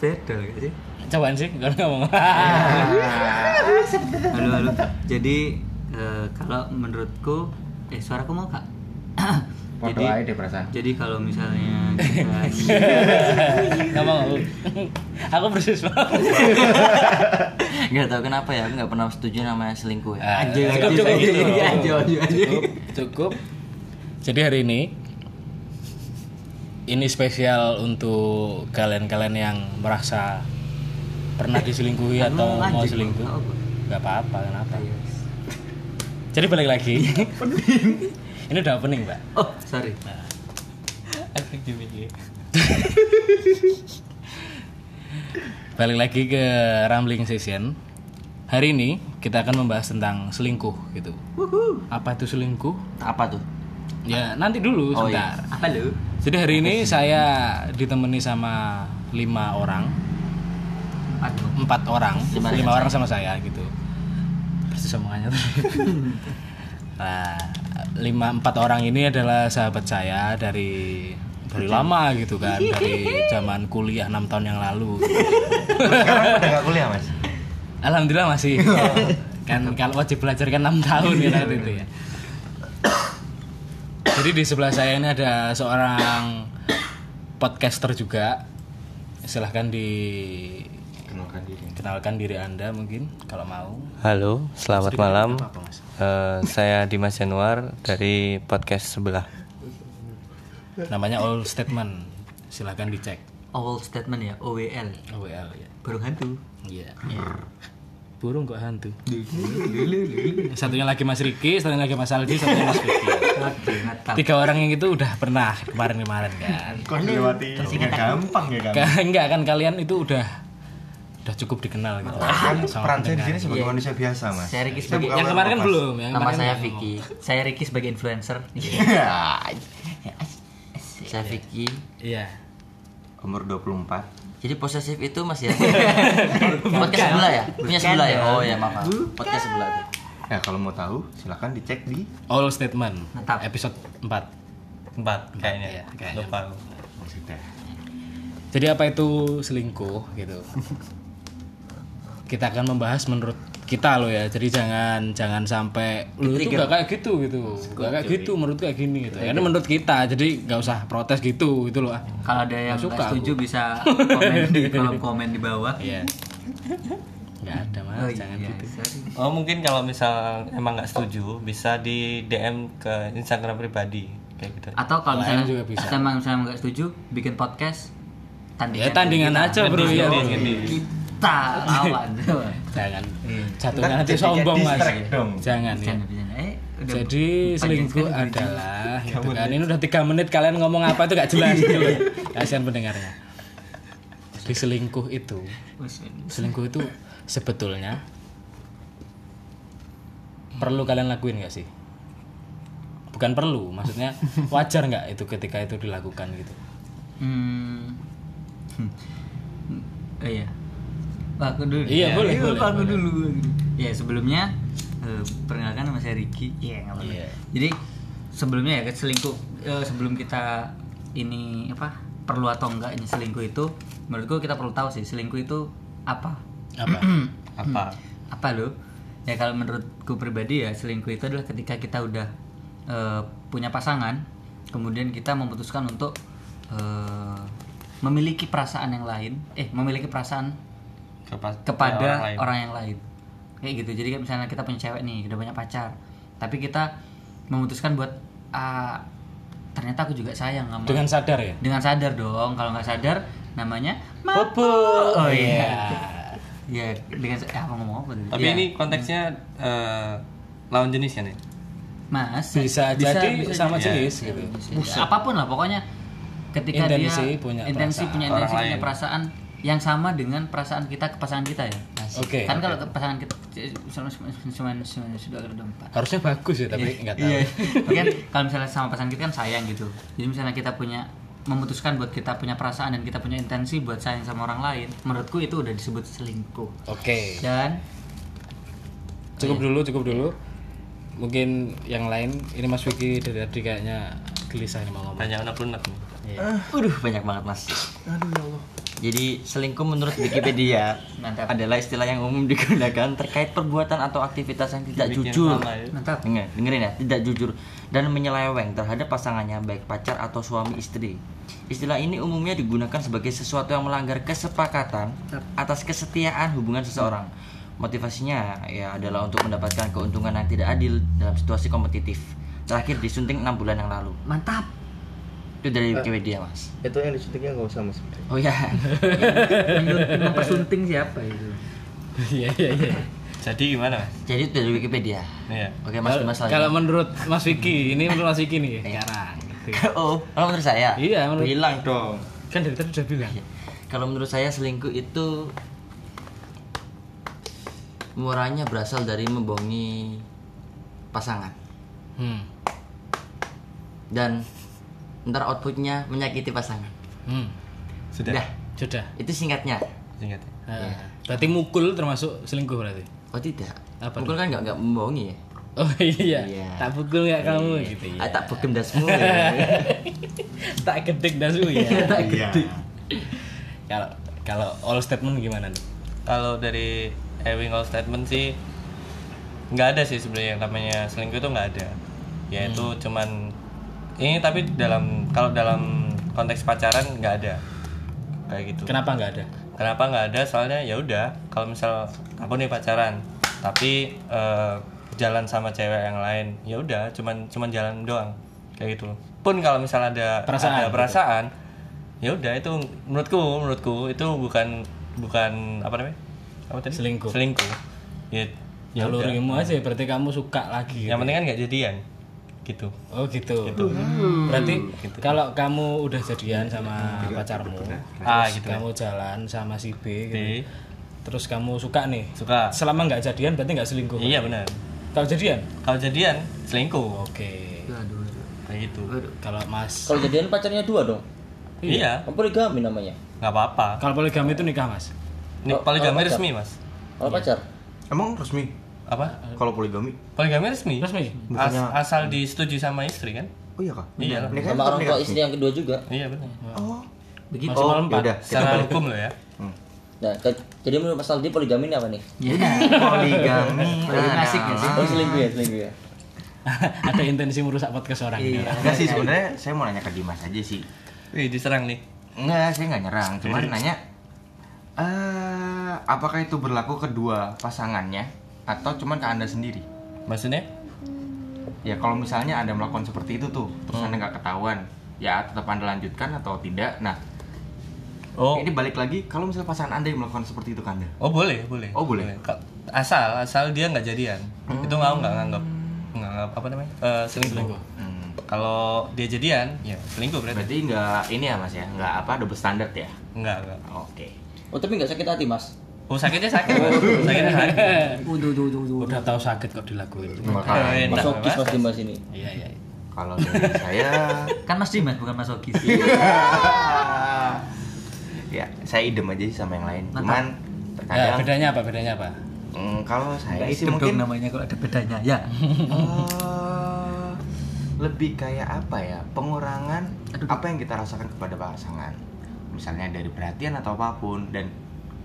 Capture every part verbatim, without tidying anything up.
beda gak sih? Cobaan sih, gak ngomong. Halo, halo. Jadi uh, kalau menurutku, eh suaraku mau kak? Jadi, jadi kalau misalnya nggak mau, aku persis banget. Nggak tahu kenapa ya, aku nggak pernah setuju namanya selingkuh. Ya. Aja, cukup, cukup, cukup, cukup, cukup, cukup, cukup, cukup. Jadi hari ini, ini spesial untuk kalian-kalian yang merasa pernah diselingkuhi atau mau selingkuh. Nggak apa-apa, kenapa? Jadi balik lagi. Ini udah opening, Mbak. Oh, sorry. Nah. Balik lagi ke rambling session. Hari ini kita akan membahas tentang selingkuh gitu. Woohoo. Apa itu selingkuh? Apa tuh? Ya, nanti dulu oh, sebentar. Iya. Apa lu? Jadi hari ini saya ditemani sama lima orang. Empat orang. Lima, lima orang sama saya gitu. Persis omongannya tuh. Nah, lima empat orang ini adalah sahabat saya dari dari lama gitu kan, dari zaman kuliah enam tahun yang lalu. Sekarang udah gak kuliah mas? Alhamdulillah masih. Kan kalau wajib belajar kan enam tahun gitu itu ya. Jadi di sebelah saya ini ada seorang podcaster juga. Silahkan di kenalkan diri. Kenalkan diri Anda mungkin kalau mau. Halo, selamat Sering malam. Apa, mas? Uh, saya Dimas Januar dari podcast sebelah. Namanya Owl Statement. Silakan dicek. Owl Statement ya, O W L. O W L ya. Burung hantu. Iya. Yeah. Burung kok hantu. Satunya lagi Mas Riki, satunya lagi Mas Aldi, satunya Mas Vicky. Tiga orang yang itu udah pernah kemarin-kemarin kan. Kok dilewati? Gampang ya kan? Enggak kan kalian itu udah udah cukup dikenal gitu. Kan peran saya di sini sebagai yeah. manusia biasa, Mas. Saya Riki sebagai yang kemarin kan belum, yang nama saya Vicky. Saya Riki sebagai influencer. Saya Vicky. Iya. Umur dua puluh empat. Jadi posesif itu Mas ya. Podcast sebelah ya? Punya sebelah ya? Oh ya, maaf. Podcast sebelah itu. Ya kalau mau tahu silakan dicek di All Statement. Mantap. Episode empat. empat kayaknya. Lupa. Jadi apa itu selingkuh gitu? Kita akan membahas menurut kita loh ya, jadi jangan jangan sampai lu itu gak kayak gitu gitu, gak kayak gitu menurut kayak gini gitu. Ini ya, menurut kita, jadi gak usah protes gitu gitu loh. Kalau ada yang gak setuju aku. Bisa komen di kolom komen di bawah. Iya. Gak ada mas, oh, jangan iya, gitu. Sorry. Oh mungkin kalau misal emang gak setuju bisa di D M ke Instagram pribadi kayak gitu. Atau kalau misalnya juga bisa. Atau misalnya gak setuju bikin podcast tandingan. Ya tandingan kita. aja bro ya. Tak lawan. Jangan. Hmm. Jatuh nanti sombong Mas. Jangan. Ya. Eh, jadi selingkuh adalah gitu kan. Ini udah tiga menit kalian ngomong apa itu gak jelas gitu. Kasihan pendengarnya. Jadi selingkuh itu selingkuh itu sebetulnya perlu kalian lakuin gak sih? Bukan perlu, maksudnya wajar gak itu ketika itu dilakukan gitu. Hmm. Oh iya. Aku dulu. Iya, ya, boleh, ya, boleh, aku boleh. dulu. Ya, sebelumnya uh, perkenalkan nama saya Riki. Iya, enggak apa-apa. Yeah. Jadi sebelumnya ya selingkuh uh, sebelum kita ini apa? Perlu atau enggaknya selingkuh itu menurutku kita perlu tahu sih selingkuh itu apa? Apa? apa? Apa lo? Ya kalau menurutku pribadi ya selingkuh itu adalah ketika kita udah uh, punya pasangan, kemudian kita memutuskan untuk uh, memiliki perasaan yang lain, eh memiliki perasaan kepada, kepada orang, orang, orang yang lain kayak gitu. Jadi kayak misalnya kita punya cewek nih udah banyak pacar tapi kita memutuskan buat ah, ternyata aku juga sayang sama dengan sadar ya dengan sadar dong kalau nggak sadar namanya popo. Oh iya ya dengan ya, apa ngomong apa tapi ya. Ini konteksnya uh, lawan jenis ya nih mas bisa, bisa jadi bisa sama jenis ya, gitu ya, apapun lah pokoknya ketika intensi dia punya intensi perasaan. punya intensi orang punya lain. perasaan yang sama dengan perasaan kita ke pasangan kita ya. Oke. Okay, kan okay. Kalau ke pasangan kita sudah empat. Harusnya bagus ya tapi enggak tahu. Kan kalau misalnya sama pasangan kita kan sayang gitu. Jadi misalnya kita punya memutuskan buat kita punya perasaan dan kita punya intensi buat sayang sama orang lain, menurutku itu udah disebut selingkuh. Oke. Okay. Dan cukup oh, iya. dulu, cukup dulu. Mungkin yang lain ini Mas Vicky dari tadi kayaknya gelisah nih mau ngomong. Banyak unek-unek. Iya. Aduh, banyak banget Mas. Aduh ya Allah. Jadi selingkuh menurut Wikipedia adalah istilah yang umum digunakan terkait perbuatan atau aktivitas yang tidak Bikin jujur ya. Mantap. Dengar, dengerin ya, tidak jujur dan menyeleweng terhadap pasangannya, baik pacar atau suami istri. Istilah ini umumnya digunakan sebagai sesuatu yang melanggar kesepakatan atas kesetiaan hubungan seseorang. Motivasinya ya adalah untuk mendapatkan keuntungan yang tidak adil dalam situasi kompetitif. Terakhir disunting enam bulan yang lalu. Mantap. Itu dari Wikipedia, Mas. Itu yang disuntingnya enggak usah, Mas. Oh iya. Yang persunting siapa itu? Iya, iya, iya. Jadi gimana, Mas? Jadi itu dari Wikipedia. Iya. Oke, Mas, Mas. Kalau menurut Mas Vicky, ini menurut Mas Vicky nih. Sekarang. Oh, kalau menurut saya? Iya, menurut. Bilang dong. Kan dari tadi udah bilang. Kalau menurut saya selingkuh itu muaranya berasal dari membohongi pasangan. Hmm. Dan ntar outputnya menyakiti pasangan. Hmm. Sudah. Dah. Sudah. Itu singkatnya. Singkatnya. Ya. Berarti mukul termasuk selingkuh berarti? Oh tidak. Apa mukul itu? Kan nggak nggak membohongi ya. Oh iya. Iya. Tak pukul nggak iya. Kamu gitu ya. Ah, tak pukul dasmu. Ya. Tak ketik dasmu ya. Tak ketik. Kalau kalau all statement gimana nih? Kalau dari Ewing all statement sih nggak ada sih sebenarnya yang namanya selingkuh itu nggak ada. Yaitu hmm. cuman ini tapi dalam kalau dalam konteks pacaran nggak ada kayak gitu. Kenapa nggak ada? Kenapa nggak ada? Soalnya ya udah kalau misal aku nih pacaran tapi uh, jalan sama cewek yang lain ya udah cuman cuman jalan doang kayak gitu. Pun kalau misal ada perasaan, ada perasaan ya udah itu menurutku menurutku itu bukan bukan apa namanya? Apa tadi? Selingkuh. Selingkuh. Ya ya lurimu aja berarti kamu suka lagi. Yang gitu. Penting kan nggak jadian. Gitu. Oh gitu. Gitu. Hmm. Berarti gitu. Kalau kamu udah jadian sama pacarmu, ah, terus gitu kamu ya. Jalan sama si B, gitu. Terus kamu suka nih. Suka. Selama nggak jadian berarti nggak selingkuh. Iya benar. Kalau jadian? Kalau jadian selingkuh. Oke. Aduh. Kayak gitu. Kalau Mas. Kalau jadian pacarnya dua dong. Iya. Poligami namanya. Nggak apa-apa. Kalau poligami itu nikah Mas. Nih poligami resmi Mas. Kalau pacar? Emang resmi? Apa kalau poligami? Poligami resmi. Resmi. As, asal disetujui sama istri kan? Oh iya kak. Iya. Sama orang tua istri yang kedua juga. Iya benar. Oh. Begitu. Oh, yaudah. Secara hukum loh ya. Hmm. Nah, ke, jadi menurut Mas Aldi poligami ini apa nih? Iya. Poligami. Asik ya sih. Selingkuh ya, selingkuh ya. Ada intensi merusak podcast orang. Iya. Enggak sih sebenarnya saya mau nanya ke Dimas aja sih. Wih, diserang nih. Enggak, saya enggak nyerang, cuma nanya eh apakah itu berlaku kedua pasangannya? Atau cuma ke Anda sendiri? Maksudnya? Ya kalau misalnya Anda melakukan seperti itu tuh, terus hmm. Anda nggak ketahuan, ya tetap Anda lanjutkan atau tidak? Nah, oh. Ini balik lagi, kalau misalnya pasangan Anda yang melakukan seperti itu ke Anda? Oh boleh, boleh. Oh boleh. Asal, asal dia nggak jadian, hmm. itu nggak nggak nganggap nganggap apa namanya uh, selingkuh. Hmm. Kalau dia jadian, ya selingkuh berarti. Berarti nggak ini ya Mas ya, nggak apa double standard ya? Nggak nggak. Oke. Okay. Oh tapi nggak sakit hati Mas? Oh sakitnya sakit, Mas. Sakitnya sakit. Udah, udah, udah, udah. Udah tahu sakit kok dilakuin. Makanya masokis Mas Dimas ini. Iya, iya. Kalau dari saya kan Mas Dimas bukan masokis. Ya, saya idem aja sih sama yang lain. Cuman terkadang ya, bedanya apa? Bedanya apa? Mm, kalau saya sih mungkin namanya kalau ada bedanya ya. uh, lebih kayak apa ya? Pengurangan aduh. Apa yang kita rasakan kepada pasangan. Misalnya dari perhatian atau apapun dan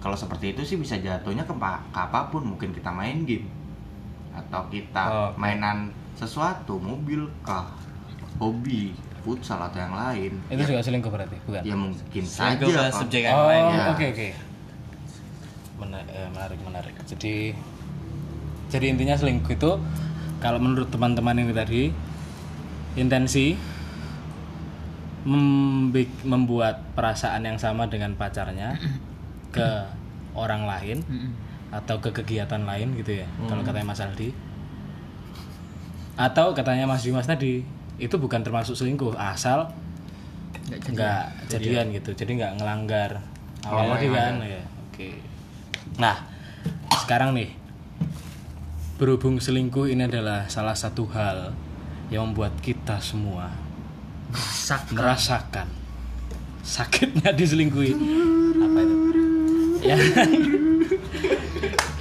kalau seperti itu sih bisa jatuhnya ke, ke apapun, mungkin kita main game atau kita oh. mainan sesuatu, mobil kah, hobi, futsal atau yang lain. Itu ya, juga selingkuh berarti, bukan? Ya mungkin selingkuh saja. Subjek yang lain. Oh, oke oke. Menarik menarik. Jadi jadi intinya selingkuh itu kalau menurut teman-teman yang tadi intensi membuat perasaan yang sama dengan pacarnya ke orang lain mm-hmm. atau ke kegiatan lain gitu ya mm-hmm. kalau katanya Mas Aldi atau katanya Mas Dimas tadi itu bukan termasuk selingkuh asal nggak jadian gitu jadi nggak ngelanggar awal tadi kan ya oke nah sekarang nih berhubung selingkuh ini adalah salah satu hal yang membuat kita semua Sakit. merasakan sakitnya diselingkuhi apa itu ya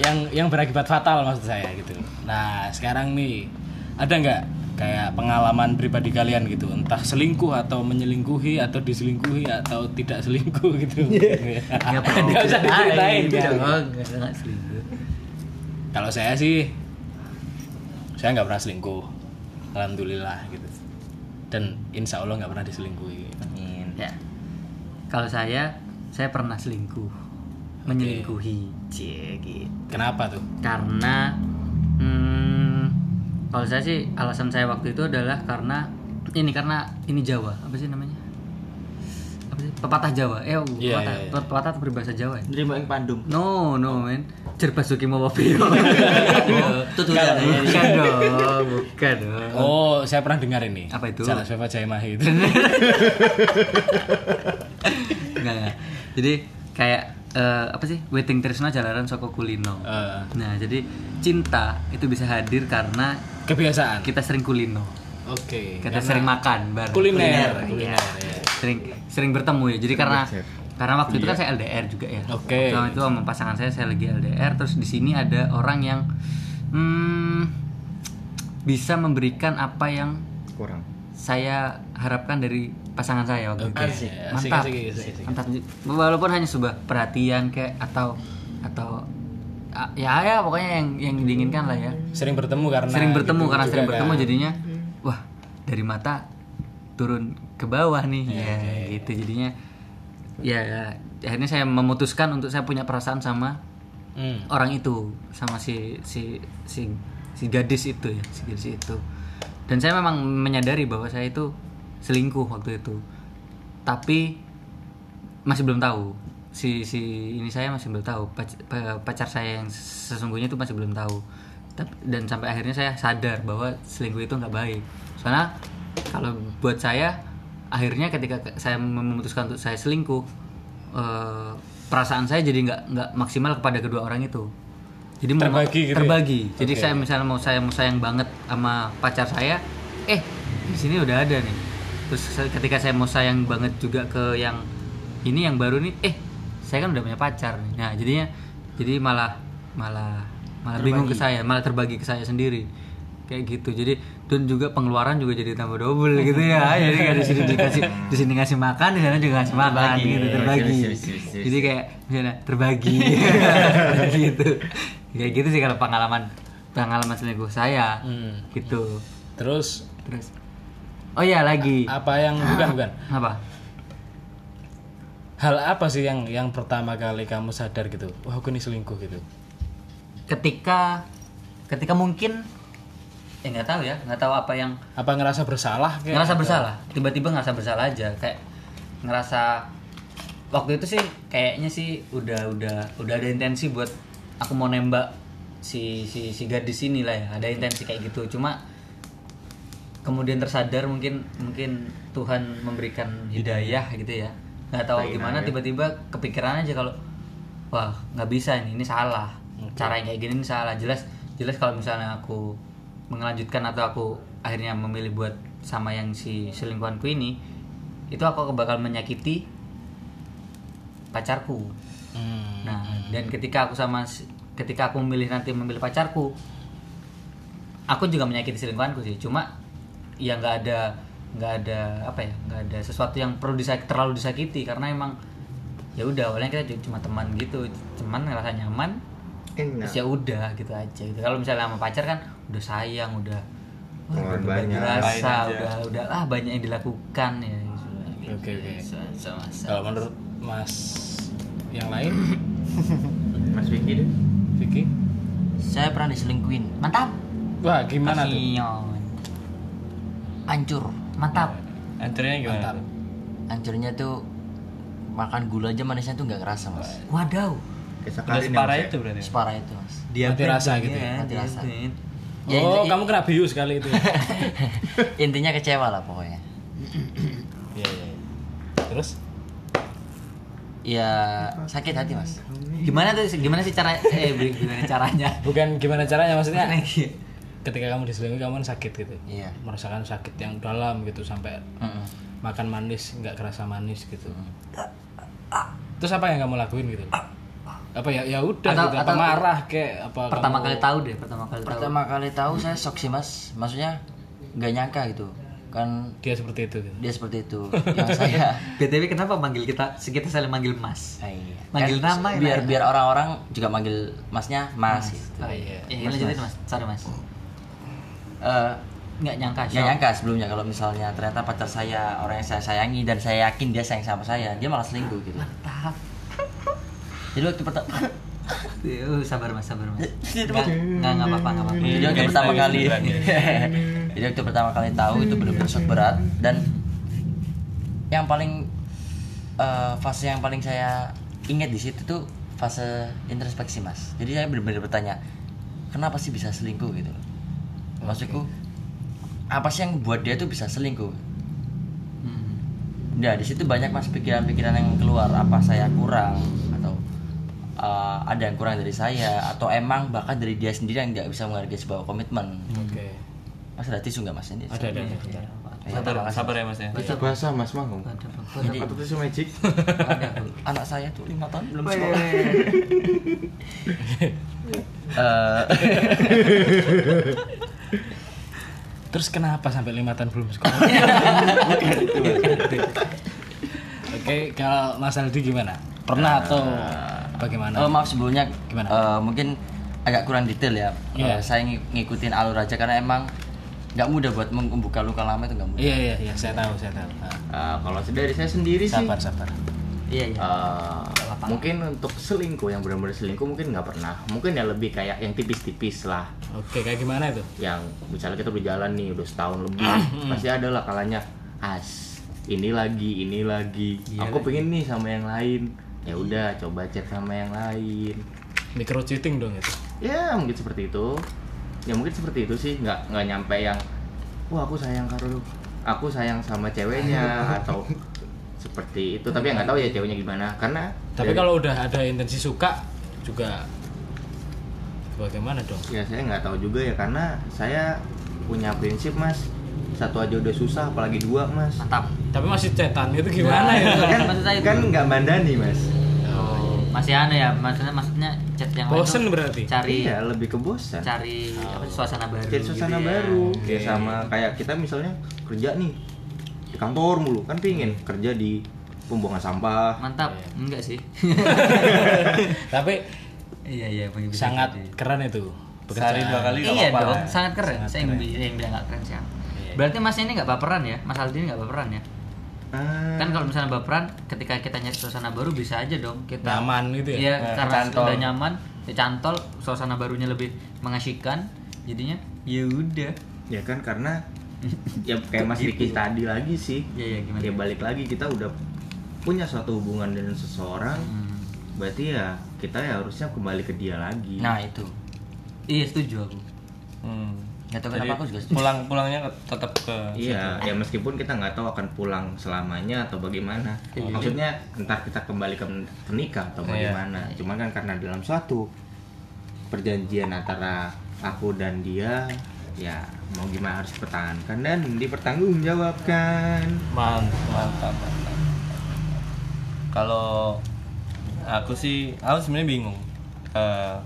yang yang berakibat fatal maksud saya gitu. Nah sekarang nih ada nggak kayak pengalaman pribadi kalian gitu, entah selingkuh atau menyelingkuhi atau diselingkuhi atau tidak selingkuh gitu. Nggak perlu diceritain gitu. Nggak selingkuh. Kalau saya sih, saya nggak pernah selingkuh, alhamdulillah gitu. Dan insya Allah nggak pernah diselingkuhi. Amin. Ya. Kalau saya, saya pernah selingkuh, menyelingkuhi. Cie, gitu. Kenapa tuh? Karena hmm, kalau saya sih alasan saya waktu itu adalah karena ini karena ini Jawa, apa sih namanya? Apa sih? Pepatah Jawa. Eh, yeah, pepatah, yeah, yeah. pepatah berbahasa Jawa. Nerima ing pandum. No, no, men. Cerbasuki mawapio. Itu tulisan bukan dong, bukan. Oh, saya pernah dengar ini. Apa itu? Salah Syafa Jaimahi itu. Enggak. Jadi kayak Uh, apa sih Weting Tresna Jalaran Soko Kulino. Uh. Nah, jadi cinta itu bisa hadir karena kebiasaan. Kita sering kulino. Oke. Okay. Kita sering makan bareng. Kuliner. kuliner, kuliner ya. Ya. Sering sering bertemu ya. Jadi karena Kuliner. karena waktu Kuliner. itu kan saya L D R juga ya. Oke. Okay. Waktu itu sama pasangan saya saya lagi L D R, terus di sini ada orang yang hmm, bisa memberikan apa yang kurang saya harapkan dari pasangan saya waktu itu. Mantap. Asik, asik, asik. Mantap. Walaupun hanya sebuah perhatian kayak atau atau ya ya pokoknya yang yang diinginkan lah ya. Sering bertemu karena sering bertemu gitu, karena sering bertemu kan. Jadinya wah, dari mata turun ke bawah nih. Ya, ya, ya gitu ya. Jadinya ya akhirnya saya memutuskan untuk saya punya perasaan sama hmm. orang itu, sama si si si si gadis itu ya, si gadis itu. Dan saya memang menyadari bahwa saya itu selingkuh waktu itu, tapi masih belum tahu si si ini saya masih belum tahu pacar saya yang sesungguhnya itu masih belum tahu. Dan sampai akhirnya saya sadar bahwa selingkuh itu nggak baik. Soalnya kalau buat saya akhirnya ketika saya memutuskan untuk saya selingkuh, eh, perasaan saya jadi nggak nggak maksimal kepada kedua orang itu. Jadi terbagi mau, gitu terbagi. Ya? Jadi okay. saya misalnya mau saya mau sayang banget sama pacar saya, eh di sini udah ada nih. Terus ketika saya mau sayang banget juga ke yang ini yang baru nih, eh saya kan udah punya pacar nih. Nah, jadinya jadi malah malah malah terbagi. bingung ke saya, malah terbagi ke saya sendiri. Kayak gitu. Jadi dan juga pengeluaran juga jadi tambah double gitu ya. Jadi kayak di sini dikasih, di sini ngasih makan, di sana juga ngasih makan gitu, terbagi. Jadi kayak misalnya terbagi gitu. Kayak gitu sih kalau pengalaman pengalaman selingkuh saya. Hmm. Gitu. Terus terus oh iya lagi. A- apa yang bukan bukan? Apa? Hal apa sih yang yang pertama kali kamu sadar gitu? Wah, aku ini selingkuh gitu. Ketika ketika mungkin ya nggak tahu ya, nggak tahu apa yang apa ngerasa bersalah kayak ngerasa atau? bersalah tiba-tiba ngerasa bersalah aja kayak ngerasa waktu itu sih kayaknya sih udah udah udah ada intensi buat aku mau nembak si si si gadis ini lah ya, ada intensi kayak gitu, cuma kemudian tersadar mungkin mungkin Tuhan memberikan hidayah gitu ya, nggak tahu Lain gimana aja. Tiba-tiba kepikiran aja kalau wah nggak bisa ini ini salah, okay. Cara yang kayak gini ini salah, jelas jelas kalau misalnya aku melanjutkan atau aku akhirnya memilih buat sama yang si selingkuhanku ini, itu aku bakal menyakiti pacarku. Hmm. Nah, dan ketika aku sama ketika aku memilih nanti memilih pacarku, aku juga menyakiti selingkuhanku sih. Cuma ya nggak ada nggak ada apa ya nggak ada sesuatu yang perlu disak, terlalu disakiti karena emang ya udah awalnya kita cuma teman gitu, cuman ngerasa nyaman. Enak. Terus ya udah gitu aja gitu. Kalau misalnya sama pacar kan udah sayang, udah wah, banyak rasa, udah udah ah banyak yang dilakukan ya. Oke oke. Kalau menurut Mas yang lain, Mas Vicky deh. Vicky, saya pernah diselingkuhin. Mantap. Wah, gimana Kasihan. tuh? Hancur. Mantap. Hancurnya gimana? Mantap. Hancurnya tuh makan gula aja manisnya tuh nggak kerasa, Mas. Wadaw. Udah separah itu berarti? Separah itu, Mas. Dia mati rasa gitu ya? Mati rasa. Ya, oh, inti- kamu kena bius kali itu. Intinya kecewa lah pokoknya. Iya, iya. Terus? Ya, sakit hati, Mas. Gimana tuh? Gimana sih cara eh gimana caranya? Bukan gimana caranya, maksudnya ketika kamu diselingkuhi kamu kan sakit gitu. Iya. Merasakan sakit yang dalam gitu sampai mm-mm. makan manis enggak kerasa manis gitu. Terus apa yang kamu lakuin gitu? Apa ya ya udah atau, gitu, atau apa marah kayak apa pertama kamu... kali tahu deh pertama kali pertama tahu. kali tahu saya shock sih, Mas, maksudnya nggak nyangka gitu kan dia seperti itu gitu. Dia seperti itu yang saya B T W kenapa manggil kita kita saling manggil Mas. Ah, iya. Manggil kan, nama biar ya, biar orang-orang juga manggil Masnya Mas, Mas. Gitu. Ah, iya. Ya, mas, lanjutin Mas, sorry Mas. Uh, nggak nyangka sih. Nggak nyangka sebelumnya kalau misalnya ternyata pacar saya orang yang saya sayangi dan saya yakin dia sayang sama saya, dia malah selingkuh gitu. Mantap. Jadi waktu pertama Uh, sabar mas, sabar mas. Nggak, nggak apa-apa, nggak apa-apa. Jadi waktu pertama kali, jadi waktu pertama kali tahu itu benar-benar shock berat dan yang paling uh, fase yang paling saya ingat di situ tuh fase introspeksi mas. Jadi saya benar-benar bertanya, kenapa sih bisa selingkuh gitu? Maksudku, apa sih yang buat dia tuh bisa selingkuh? Nah di situ banyak mas pikiran-pikiran yang keluar. Apa saya kurang? Uh, ada yang kurang dari saya atau emang bahkan dari dia sendiri yang nggak bisa menghargai sebuah komitmen. Oke. Okay. Mas ada tisu nggak mas ini? Ada ada. Ya, sabar, ya, sabar ya mas ya. Bisa bahasa mas mau? Ada. Atau tisu magic? Ada. Anak saya tuh lima tahun belum sekolah. uh, Terus kenapa sampai lima tahun belum sekolah? Oke, kalau Mas Aldi gimana? Pernah atau? Bagaimana? Oh, maaf sebelumnya gimana? Uh, mungkin agak kurang detail ya. Yeah. Uh, saya ng- ngikutin alur aja karena emang nggak mudah buat membuka luka lama itu nggak mudah. Iya yeah, iya yeah, yeah, saya tahu saya tahu. Uh, kalau dari saya sendiri sabar, sih. Sabar sabar. Iya yeah, iya. Yeah. Uh, mungkin untuk selingkuh yang benar-benar selingkuh mungkin nggak pernah. Mungkin ya lebih kayak yang tipis-tipis lah. Oke okay, kayak gimana itu? Yang misalnya kita berjalan nih udah setahun lebih pasti ada lah kalanya as ini lagi ini lagi. Yeah, aku pengen nih sama yang lain. Ya udah coba chat sama yang lain. Micro cheating dong itu. Ya mungkin seperti itu. Ya mungkin seperti itu sih, nggak nggak nyampe yang wah aku sayang karo lu. Aku sayang sama ceweknya atau seperti itu. Tapi nggak tahu ya ceweknya gimana karena. Tapi dari... kalau udah ada intensi suka juga bagaimana dong? Ya saya nggak tahu juga ya karena saya punya prinsip mas. Satu aja udah susah apalagi dua mas. Mantap. Tapi masih cetan itu gimana nah, ya kan maksud saya kan nggak mandani mas. Oh. Masih aneh ya maksudnya maksudnya cet yang bosen berarti cari ya lebih ke bosan cari oh. apa suasana baru cari suasana gitu baru ya. Okay. Ya sama kayak kita misalnya kerja nih di kantor mulu kan pingin kerja di pembuangan sampah. Mantap ya. Enggak sih. Tapi iya iya sangat jadi keren itu pekerjaan. Sehari dua kali iya dong sangat keren. Sangat saya keren. Yang bilang nggak keren sih. Berarti mas ini nggak baperan ya, Mas Aldi ini nggak baperan ya? Uh, kan kalau misalnya baperan, ketika kita nyari suasana baru bisa aja dong kita nyaman gitu ya? Iya, karena sudah nyaman, dicantol, suasana barunya lebih mengasyikan, jadinya ya udah. Ya kan karena ya kayak Mas Riki gitu. Tadi lagi sih, ya, ya, gimana? Ya balik lagi kita udah punya suatu hubungan dengan seseorang, hmm. berarti ya kita ya harusnya kembali ke dia lagi. Nah itu, iya setuju aku. Hmm. Atau kenapa aku juga pulang pulangnya tetap ke iya situ. Ya meskipun kita nggak tahu akan pulang selamanya atau bagaimana oh, maksudnya entar kita kembali ke menikah atau bagaimana iya. Cuman kan karena dalam suatu perjanjian antara aku dan dia ya mau gimana harus pertahankan dan dipertanggungjawabkan. Mantap mantap, mantap. Kalau aku sih aku sebenarnya bingung uh,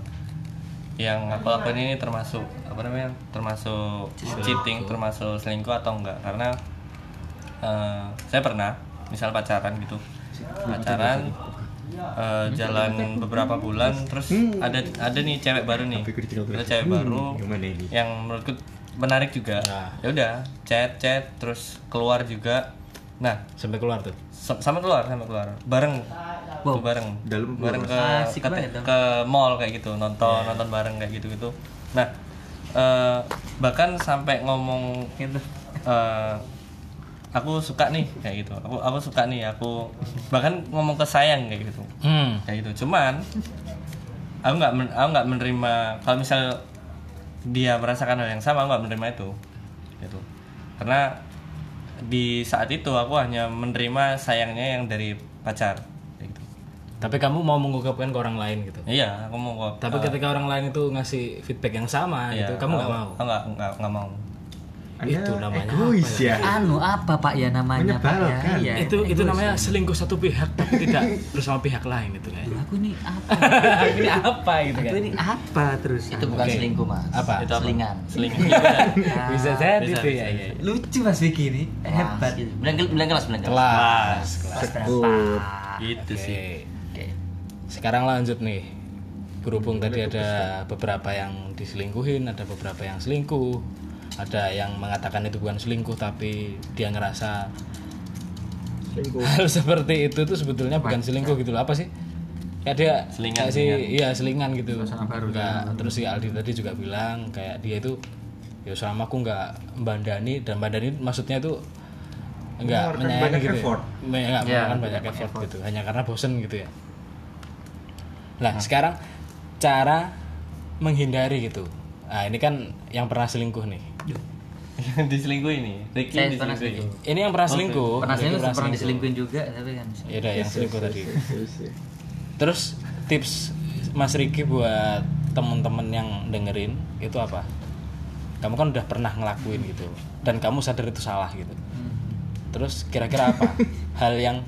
yang aku lakukan ini termasuk apa namanya termasuk cheating termasuk selingkuh atau enggak karena uh, saya pernah misal pacaran gitu pacaran uh, jalan beberapa bulan terus ada ada nih cewek baru nih ada cewek baru yang menurutku menarik juga ya udah chat chat terus keluar juga nah sampai keluar tuh sama keluar sama keluar bareng wow. bareng dalam bareng ke ke, ke ke mall kayak gitu nonton yeah. nonton bareng kayak gitu gitu nah uh, bahkan sampai ngomong uh, aku suka nih kayak gitu aku aku suka nih aku bahkan ngomong ke sayang kayak gitu hmm. kayak gitu cuman aku nggak aku nggak menerima kalau misal dia merasakan hal yang sama aku nggak menerima itu gitu karena di saat itu aku hanya menerima sayangnya yang dari pacar. Gitu. Tapi kamu mau mengungkapkan ke orang lain gitu? Iya, aku mau. Ngungkap, Tapi uh, ketika orang lain itu ngasih feedback yang sama, iya, gitu, kamu nggak mau? Nggak, nggak, nggak mau. Anda itu namanya egois apa ya? Ya? Anu apa Pak ya namanya Pak ya? Iya, itu egois, itu namanya selingkuh satu pihak tapi tidak bersama pihak lain itu kan. Aku ini apa? Aku ini apa gitu kan? Aku ini apa terus? Itu bukan okay. selingkuh Mas. Apa? Itu selingan. Selingan. Nah, bisa jadi bisa, itu bisa, ya. Bisa. Lucu Mas Vicky ini mas, hebat. Bilang bilang kelas bilang kelas. Kelas berapa? Gitu okay. sih. Okay. Sekarang lanjut nih. Berhubung tadi ada beberapa yang diselingkuhin, ada beberapa yang selingkuh, ada yang mengatakan itu bukan selingkuh tapi dia ngerasa selingkuh. Hal seperti itu tuh sebetulnya bukan selingkuh gitu loh, apa sih? Ya dia selingan sih, iya selingan gitu. Enggak, terus si Aldi tadi juga bilang kayak dia itu ya selama aku enggak bandani dan bandani maksudnya itu enggak menyayangi gitu. Enggak ya, melakukan banyak effort, effort gitu, hanya karena bosen gitu ya. Nah, nah, sekarang cara menghindari gitu. Nah, ini kan yang pernah selingkuh nih. Yang diselingkuh ini. Riki diselingkuh. Pernah selingkuh. Ini yang pernah selingkuh. Pernah selingkuh, pernah, pernah diselingkuhin juga tapi kan. Ya udah yang selingkuh tadi. Terus tips Mas Riki buat teman-teman yang dengerin itu apa? Kamu kan udah pernah ngelakuin gitu dan kamu sadar itu salah gitu. Terus kira-kira apa hal yang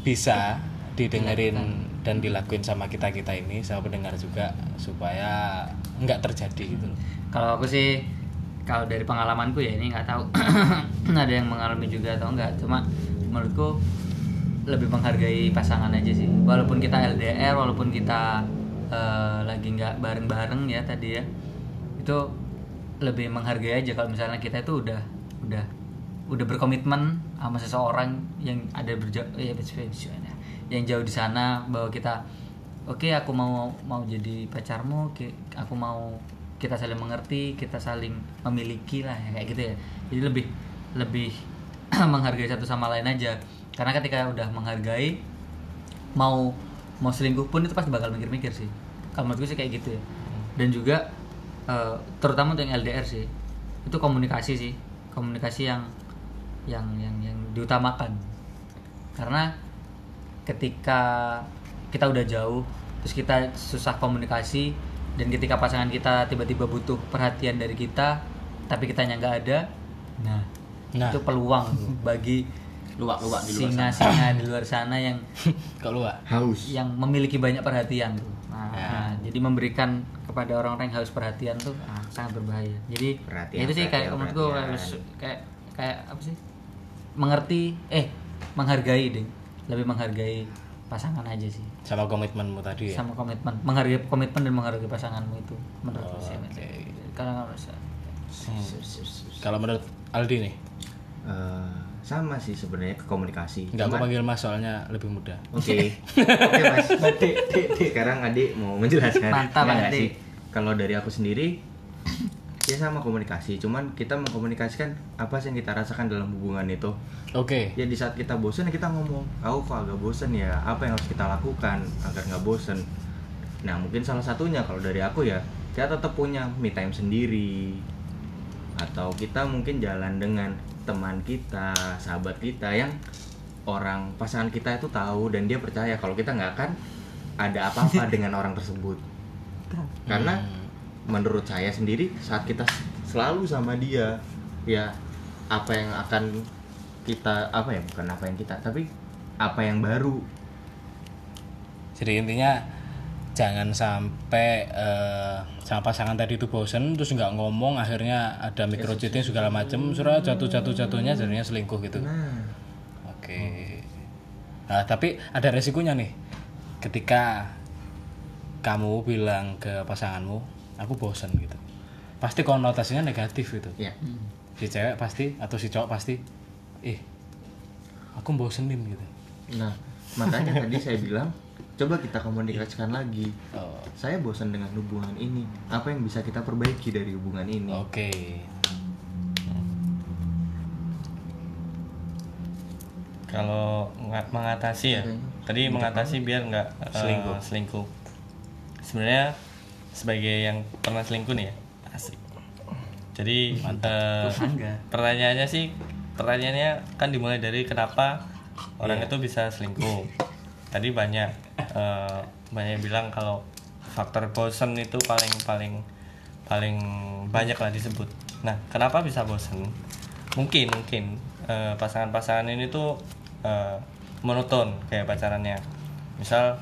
bisa didengerin dan dilakuin sama kita-kita ini sama pendengar juga supaya nggak terjadi gitu loh. Kalau aku sih kalau dari pengalamanku ya ini nggak tahu ada yang mengalami juga atau enggak, cuma menurutku lebih menghargai pasangan aja sih, walaupun kita L D R, walaupun kita uh, lagi nggak bareng-bareng ya tadi ya, itu lebih menghargai aja kalau misalnya kita itu udah udah udah berkomitmen sama seseorang yang ada berjauh ya yang jauh di sana, bahwa kita oke okay, aku mau mau jadi pacarmu, aku mau kita saling mengerti, kita saling memiliki lah ya, kayak gitu ya. Jadi lebih lebih menghargai satu sama lain aja, karena ketika udah menghargai mau mau selingkuh pun itu pasti bakal mikir-mikir sih kalau menurutku sih kayak gitu ya. Dan juga uh, terutama untuk yang L D R sih itu komunikasi sih, komunikasi yang yang yang yang diutamakan, karena ketika kita udah jauh terus kita susah komunikasi, dan ketika pasangan kita tiba-tiba butuh perhatian dari kita tapi kitanya nggak ada, nah, nah itu peluang bagi luak-luak di luar sana, singa-singa di luar sana yang keluar haus, yang memiliki banyak perhatian tuh. Nah, ya. Nah, jadi memberikan kepada orang-orang yang haus perhatian tuh nah, sangat berbahaya. Jadi perhatian, ya itu sih kayak menurutku harus kayak kayak apa sih mengerti eh menghargai deh. Lebih menghargai pasangan aja sih. Sama komitmenmu tadi ya? Sama komitmen. Menghargai komitmen dan menghargai pasanganmu itu menurutku sih. Oke. Karena harus kalau menurut Aldi nih? Uh, sama sih sebenarnya komunikasi. Enggak, aku panggil Mas soalnya lebih muda. Oke. Oke Mas. Sekarang Adik mau menjelaskan. Mantap Adik. Kalau dari aku sendiri ya sama komunikasi, cuman kita mengkomunikasikan apa sih yang kita rasakan dalam hubungan itu. Oke. Okay. Ya di saat kita bosen ya kita ngomong, aku kok agak bosen ya, apa yang harus kita lakukan agar nggak bosen. Nah mungkin salah satunya kalau dari aku ya, kita tetap punya me time sendiri, atau kita mungkin jalan dengan teman kita, sahabat kita yang orang pasangan kita itu tahu dan dia percaya kalau kita nggak akan ada apa-apa dengan orang tersebut. Karena hmm. menurut saya sendiri saat kita selalu sama dia ya apa yang akan kita apa ya bukan apa yang kita tapi apa yang baru. Jadi intinya jangan sampai uh, sama pasangan tadi itu bosen terus nggak ngomong, akhirnya ada microchitnya segala macem, surah jatuh-jatuh jatuhnya jadinya selingkuh gitu. Nah. Oke. Nah tapi ada resikonya nih ketika kamu bilang ke pasanganmu aku bosen gitu, pasti konotasinya negatif gitu ya. Si cewek pasti atau si cowok pasti ih eh, aku bosenin gitu. Nah makanya tadi saya bilang coba kita komunikasikan lagi. Oh. Saya bosen dengan hubungan ini, apa yang bisa kita perbaiki dari hubungan ini. Oke okay. Kalau mengatasi ya tadi mengatasi biar nggak selingkuh uh, selingkuh sebenarnya sebagai yang pernah selingkuh nih ya, asik. Jadi uh, pertanyaannya sih, pertanyaannya kan dimulai dari kenapa orang yeah. itu bisa selingkuh. Tadi banyak uh, banyak yang bilang kalau faktor bosen itu paling paling paling banyak lah disebut. Nah, kenapa bisa bosen? Mungkin mungkin uh, pasangan-pasangan ini tuh uh, monoton kayak pacarannya. Misal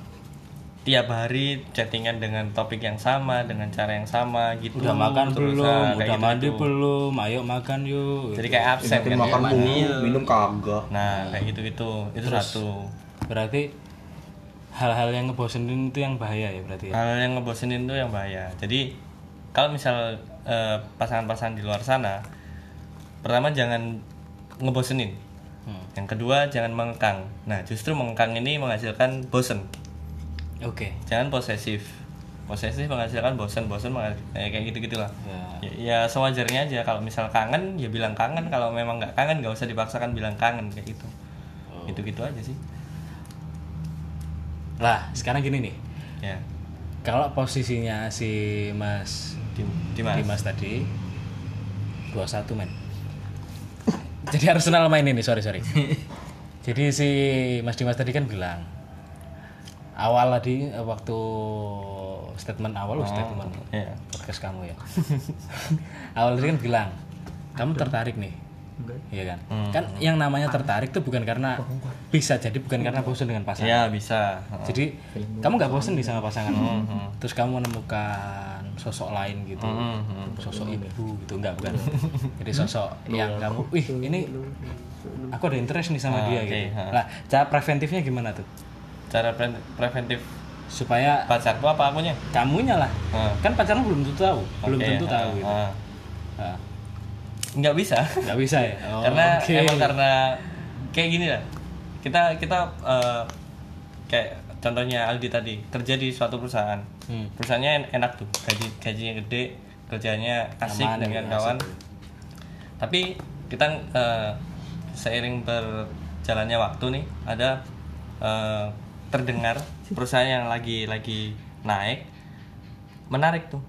tiap hari chattingan dengan topik yang sama, dengan cara yang sama gitu. Udah makan terus, belum? Nah, udah gitu mandi gitu. Belum? Ayo makan yuk. Jadi kayak absen kan, makan ya, mulu, minum kagak. Nah, kayak gitu-gitu. Itu terus, satu. Berarti hal-hal yang ngebosenin itu yang bahaya ya berarti ya? Hal yang ngebosenin itu yang bahaya. Jadi kalau misal eh, pasangan-pasangan di luar sana, pertama jangan ngebosenin. Hmm. Yang kedua jangan mengekang. Nah, justru mengekang ini menghasilkan bosen. Oke. Okay. Jangan posesif. Posesif menghasilkan bosen, bosen menghasilkan, kayak gitu-gitulah. Ya. Ya, ya sewajarnya aja, kalau misal kangen ya bilang kangen, kalau memang enggak kangen enggak usah dipaksakan bilang kangen kayak gitu. Oh. Gitu-gitu aja sih. Lah, sekarang gini nih. Ya. Kalau posisinya si Mas Dimas, Dimas tadi dua puluh satu men. Jadi harus kenal main ini, sorry sorry. Jadi si Mas Dimas tadi kan bilang awal tadi waktu statement awal, oh, statement yeah. podcast kamu ya. Awal tadi kan bilang kamu tertarik nih, iya kan? Hmm. Kan yang namanya tertarik tuh bukan karena bisa jadi bukan karena bosan dengan pasangan. Iya bisa. Oh. Jadi kamu nggak bosan nih sama pasangan, hmm. terus kamu menemukan sosok lain gitu, hmm. sosok ibu gitu, nggak bukan? Jadi sosok yang kamu, wih ini aku ada interest nih sama ah, dia okay. gitu. Nah cara preventifnya gimana tuh? Cara pre- preventif supaya pacar tuh apa akunya? Kamunya lah. Hmm. Kan pacarnya belum tentu tahu, okay. belum tentu tahu ah, gitu. Ah. Nah. Nggak bisa, nggak bisa ya. Oh, karena okay. emang karena kayak gini lah. Kita kita uh, kayak contohnya Aldi tadi kerja di suatu perusahaan, hmm. perusahaannya enak tuh, gaji gajinya gede, kerjanya asik Aman, dengan ya, kawan. Asik. Tapi kita uh, seiring berjalannya waktu nih ada uh, terdengar perusahaan yang lagi lagi naik, menarik tuh.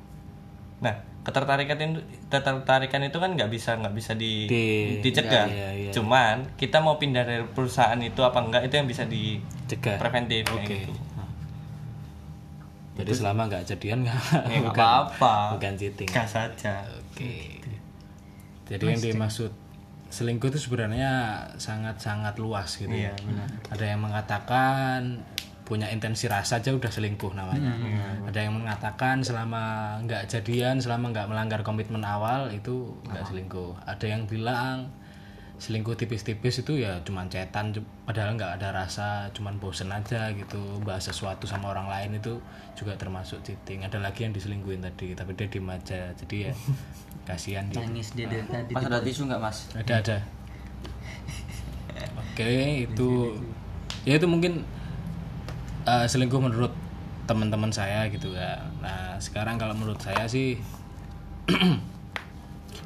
Nah. Ketertarikan itu, ketertarikan itu kan nggak bisa nggak bisa di, di dicegah, iya, iya, iya. Cuman kita mau pindah dari perusahaan itu apa enggak itu yang bisa dicegah, preventif. Oke. Okay. Gitu. Jadi itu, selama nggak jadian nggak ya, bukan apa, bukan cheating. Nggak saja. Oke. Okay. Jadi yang dimaksud selingkuh itu sebenarnya sangat-sangat luas gitu. Iya, benar. Ada yang mengatakan punya intensi rasa aja udah selingkuh namanya. Hmm. Ada yang mengatakan selama nggak jadian, selama nggak melanggar komitmen awal itu nggak selingkuh. Ada yang bilang selingkuh tipis-tipis itu ya cuman cetan, padahal nggak ada rasa, cuman bosen aja gitu. Bahas sesuatu sama orang lain itu juga termasuk cheating. Ada lagi yang diselingkuhin tadi, tapi dia diem aja. Jadi ya kasihan dia. Nangis dia dari tadi. Mas ada tisu nggak mas? Ada ada. Oke okay, itu ya itu mungkin. Uh, selingkuh menurut teman-teman saya gitu ya. Nah sekarang kalau menurut saya sih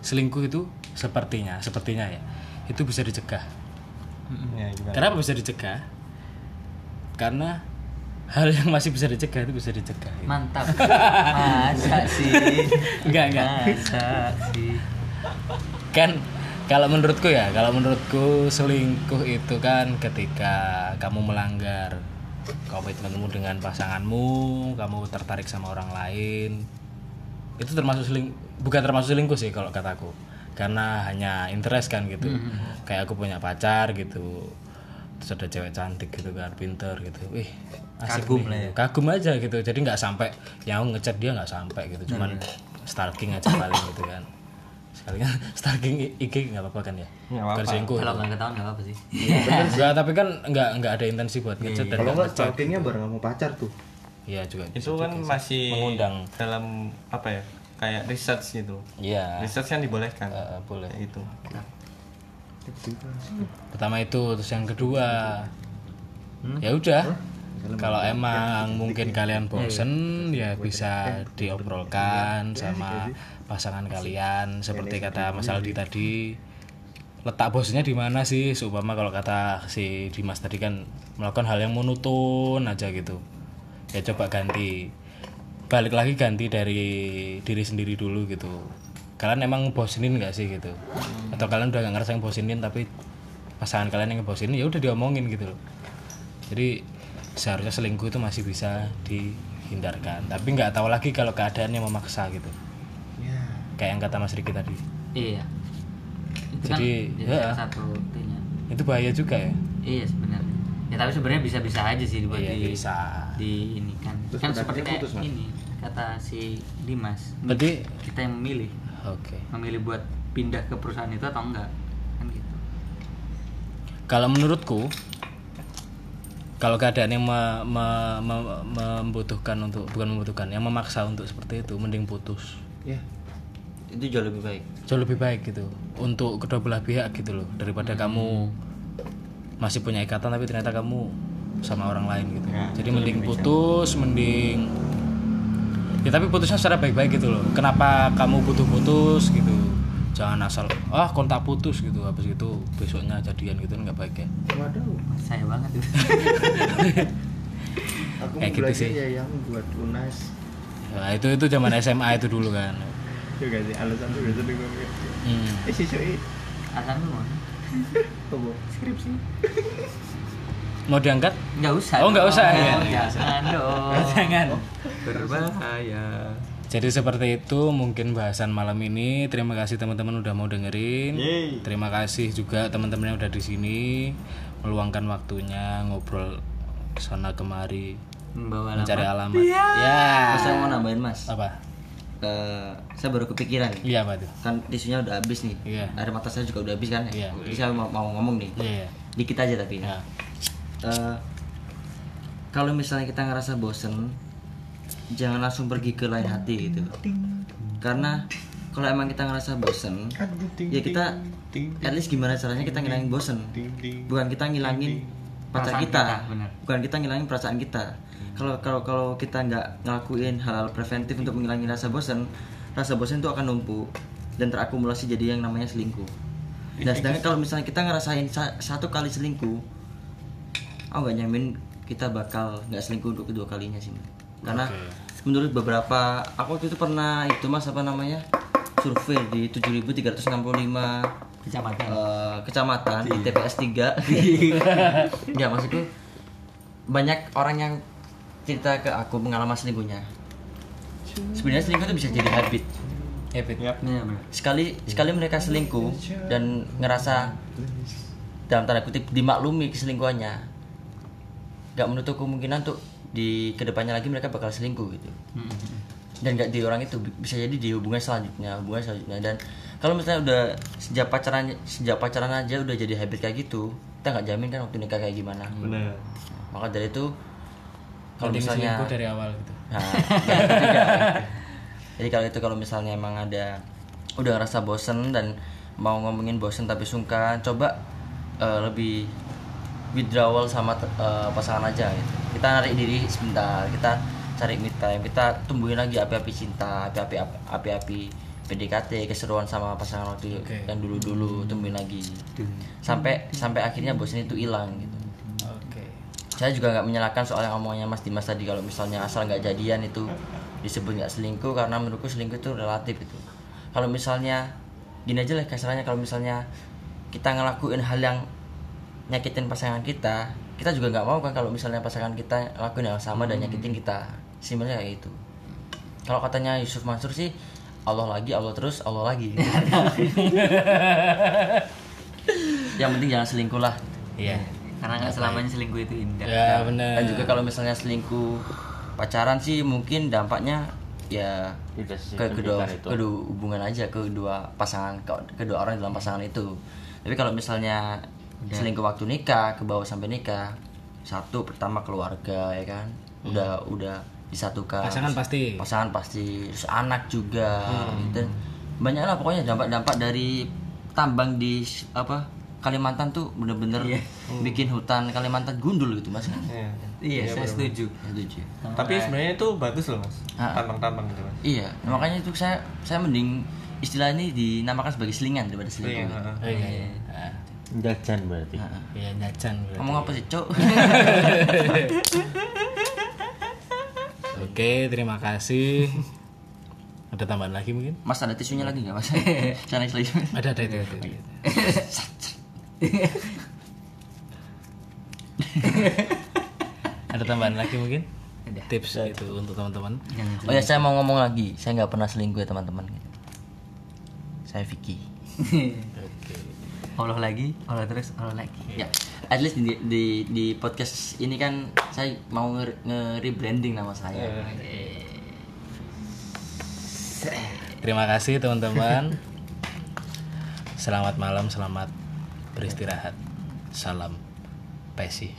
selingkuh itu sepertinya sepertinya ya itu bisa dicegah. Ya, kenapa bisa dicegah? Karena hal yang masih bisa dicegah itu bisa dicegah. Gitu. Mantap. Masa sih? Enggak enggak. Masa sih? Kan kalau menurutku ya kalau menurutku selingkuh itu kan ketika kamu melanggar komitmenmu dengan pasanganmu, kamu tertarik sama orang lain, itu termasuk seling, bukan termasuk selingkuh sih kalau kataku, karena hanya interest kan gitu, mm-hmm. kayak aku punya pacar gitu, terus ada cewek cantik gitu kan, pinter gitu, wih asik kagum nih, ya. Kagum aja gitu, jadi nggak sampai yang ngechat dia nggak sampai gitu, cuman mm-hmm. stalking aja paling gitu kan, sekali kan stalking I G nggak apa-apa kan ya, terselingkuh kalau nggak ketahuan nggak apa sih. Nggak tapi kan nggak nggak ada intensi buat ngechat dan kalau nggak stalkingnya bareng sama pacar tuh, iya juga itu kan masih mengundang dalam apa ya kayak research gitu, iya research yang dibolehkan, uh, boleh itu. Pertama itu terus yang kedua, hmm? ya udah. Kalau emang mungkin kalian bosen ya bisa diobrolkan sama pasangan kalian seperti kata Mas Aldi tadi, letak bosennya di mana sih? Seumpama kalau kata si Dimas tadi kan melakukan hal yang monoton aja gitu. Ya coba ganti. Balik lagi ganti dari diri sendiri dulu gitu. Kalian emang bosenin enggak sih gitu? Atau kalian udah enggak ngerasa yang bosenin tapi pasangan kalian yang ngebosenin ya udah diomongin gitu loh. Jadi seharusnya selingkuh itu masih bisa dihindarkan, tapi nggak tahu lagi kalau keadaannya memaksa gitu, yeah. kayak yang kata Mas Riki tadi. Iya. Itu jadi, kan ya, satu rutinnya. Itu bahaya juga ya? Iya sebenarnya. Ya tapi sebenarnya bisa-bisa aja sih dibuat iya, di bisa. Di ini kan. Terus kan seperti kayak putus, ini kata si Dimas. Berarti kita yang memilih. Oke. Okay. Memilih buat pindah ke perusahaan itu atau enggak? Kan gitu. Kalau menurutku kalau keadaan yang me, me, me, membutuhkan untuk bukan membutuhkan, yang memaksa untuk seperti itu, mending putus. Ya, itu jauh lebih baik. Jauh lebih baik gitu untuk kedua belah pihak gitu loh, daripada hmm. kamu masih punya ikatan tapi ternyata kamu sama orang lain gitu. Ya, jadi mending putus, bisa. mending ya tapi putusnya secara baik-baik gitu loh. Kenapa kamu butuh putus gitu? Jangan asal ah kontak putus gitu habis itu besoknya jadian gitu nggak baik ya. Waduh, saya banget itu. Aku eh, gitu sih ya yang buat lunas. Nah, itu itu zaman S M A itu dulu kan. Juga sih alasan tuh biasa dengar. Hmm. Eh si Soi, alasan lu mana? Tunggu skripsi. Mau diangkat? Nggak usah. Oh nggak usah oh, ya. Jangan dong. Jangan. Berbahaya. Jadi seperti itu mungkin bahasan malam ini. Terima kasih teman-teman udah mau dengerin. Yeay. Terima kasih juga teman-teman yang udah di sini meluangkan waktunya ngobrol sana kemari, membawa mencari alamat. alamat. Ya. Yeah. Mas, saya mau nambahin mas. Apa? Uh, saya baru kepikiran. Iya apa tuh? Kan tisunya udah habis nih. Iya. Yeah. Air mata saya juga udah habis kan. Iya. Yeah. Jadi saya mau, mau ngomong nih. Iya. Yeah. Dikit aja tapi. Yeah. Uh, kalau misalnya kita ngerasa bosen, jangan langsung pergi ke lain hati gitu, karena kalau emang kita ngerasa bosen ya kita at least gimana caranya kita ngilangin bosen, bukan kita ngilangin pacar kita, bukan kita ngilangin perasaan kita. Kalau kalau kalau kita nggak ngelakuin hal-hal preventif untuk menghilangin rasa bosen, rasa bosen itu akan numpuk dan terakumulasi jadi yang namanya selingkuh. Dan sedangkan kalau misalnya kita ngerasain satu kali selingkuh, aku nggak nyamin kita bakal nggak selingkuh untuk kedua kalinya sih. Karena okay. menurut beberapa, aku waktu itu pernah itu mas apa namanya survei di tujuh ribu tiga ratus enam puluh lima kecamatan, uh, kecamatan di T P S tiga. Ya maksudku banyak orang yang cerita ke aku pengalaman selingkuhnya. Sebenarnya selingkuh itu bisa jadi habit. Habit. Sekali sekali mereka selingkuh dan ngerasa dalam tanda kutip dimaklumi keselingkuhannya, nggak menutup kemungkinan tuh di kedepannya lagi mereka bakal selingkuh gitu. Mm-hmm. Dan gak di orang itu, bisa jadi di hubungan selanjutnya, hubungan selanjutnya. Dan kalau misalnya udah sejak pacaran sejak pacaran aja udah jadi habit kayak gitu, kita nggak jamin kan waktu nikah kayak gimana. Benar. Maka dari itu kalau misalnya selingkuh dari awal gitu. Nah, juga, jadi kalau itu kalau misalnya emang ada udah ngerasa bosen dan mau ngomongin bosen tapi sungkan, coba uh, lebih withdrawal sama uh, pasangan aja gitu. Kita narik diri sebentar, kita cari me time, kita tumbuhin lagi api-api cinta, api-api api-api P D K T, keseruan sama pasangan waktu okay. yang dulu-dulu, tumbuhin lagi sampai sampai akhirnya bosan itu hilang gitu. Okay. Saya juga nggak menyalahkan soal yang omongannya Mas Dimas tadi kalau misalnya asal nggak jadian itu disebut nggak selingkuh, karena menurutku selingkuh itu relatif itu. Kalau misalnya gini aja lah kasarnya, kalau misalnya kita ngelakuin hal yang nyakitin pasangan kita, kita juga nggak mau kan kalau misalnya pasangan kita lakuin yang sama dan nyakitin kita, simpelnya kayak gitu. Kalau katanya Yusuf Mansur sih Allah lagi, Allah terus, Allah lagi. Yang penting jangan selingkuh lah. Iya. Karena nggak selamanya selingkuh itu indah. Ya benar. Dan juga kalau misalnya selingkuh pacaran sih mungkin dampaknya ya ke kedua, kedua hubungan aja, kedua pasangan, kedua orang dalam pasangan itu. Tapi kalau misalnya udah. Selingkuh waktu nikah ke bawah sampai nikah, satu pertama keluarga ya kan, udah hmm. udah disatukan, pasangan pasti pasangan pasti terus anak juga hmm. gitu. Banyak lah pokoknya dampak-dampak dari tambang di apa Kalimantan tuh bener-bener yeah. bikin hutan Kalimantan gundul gitu mas kan. Yeah. Iya yeah, saya setuju setuju tapi sebenarnya itu bagus loh mas, tambang-tambang gitu mas. Iya nah, makanya itu saya saya mending istilah ini dinamakan sebagai selingan daripada selingkuh. Yeah. Gitu. Oh, iya. Yeah. Yeah. Jajan berarti. Iya, jajan berarti. Ngomong apa sih, Cok? Oke, terima kasih. Ada tambahan lagi mungkin? Mas ada tisunya lagi enggak, Mas? Channel lagi. Ada, ada itu. Ada tambahan lagi mungkin? Ada. Tips itu untuk teman-teman. Oh ya, saya mau ngomong lagi. Saya enggak pernah selingkuh ya, teman-teman. saya Vicky. Okay. Allah lagi, Allah terus, Allah lagi. Ya, at least di, di di podcast ini kan saya mau nge-rebranding nama saya. Yeah. Okay. Terima kasih teman-teman. Selamat malam, selamat beristirahat. Salam Pesi.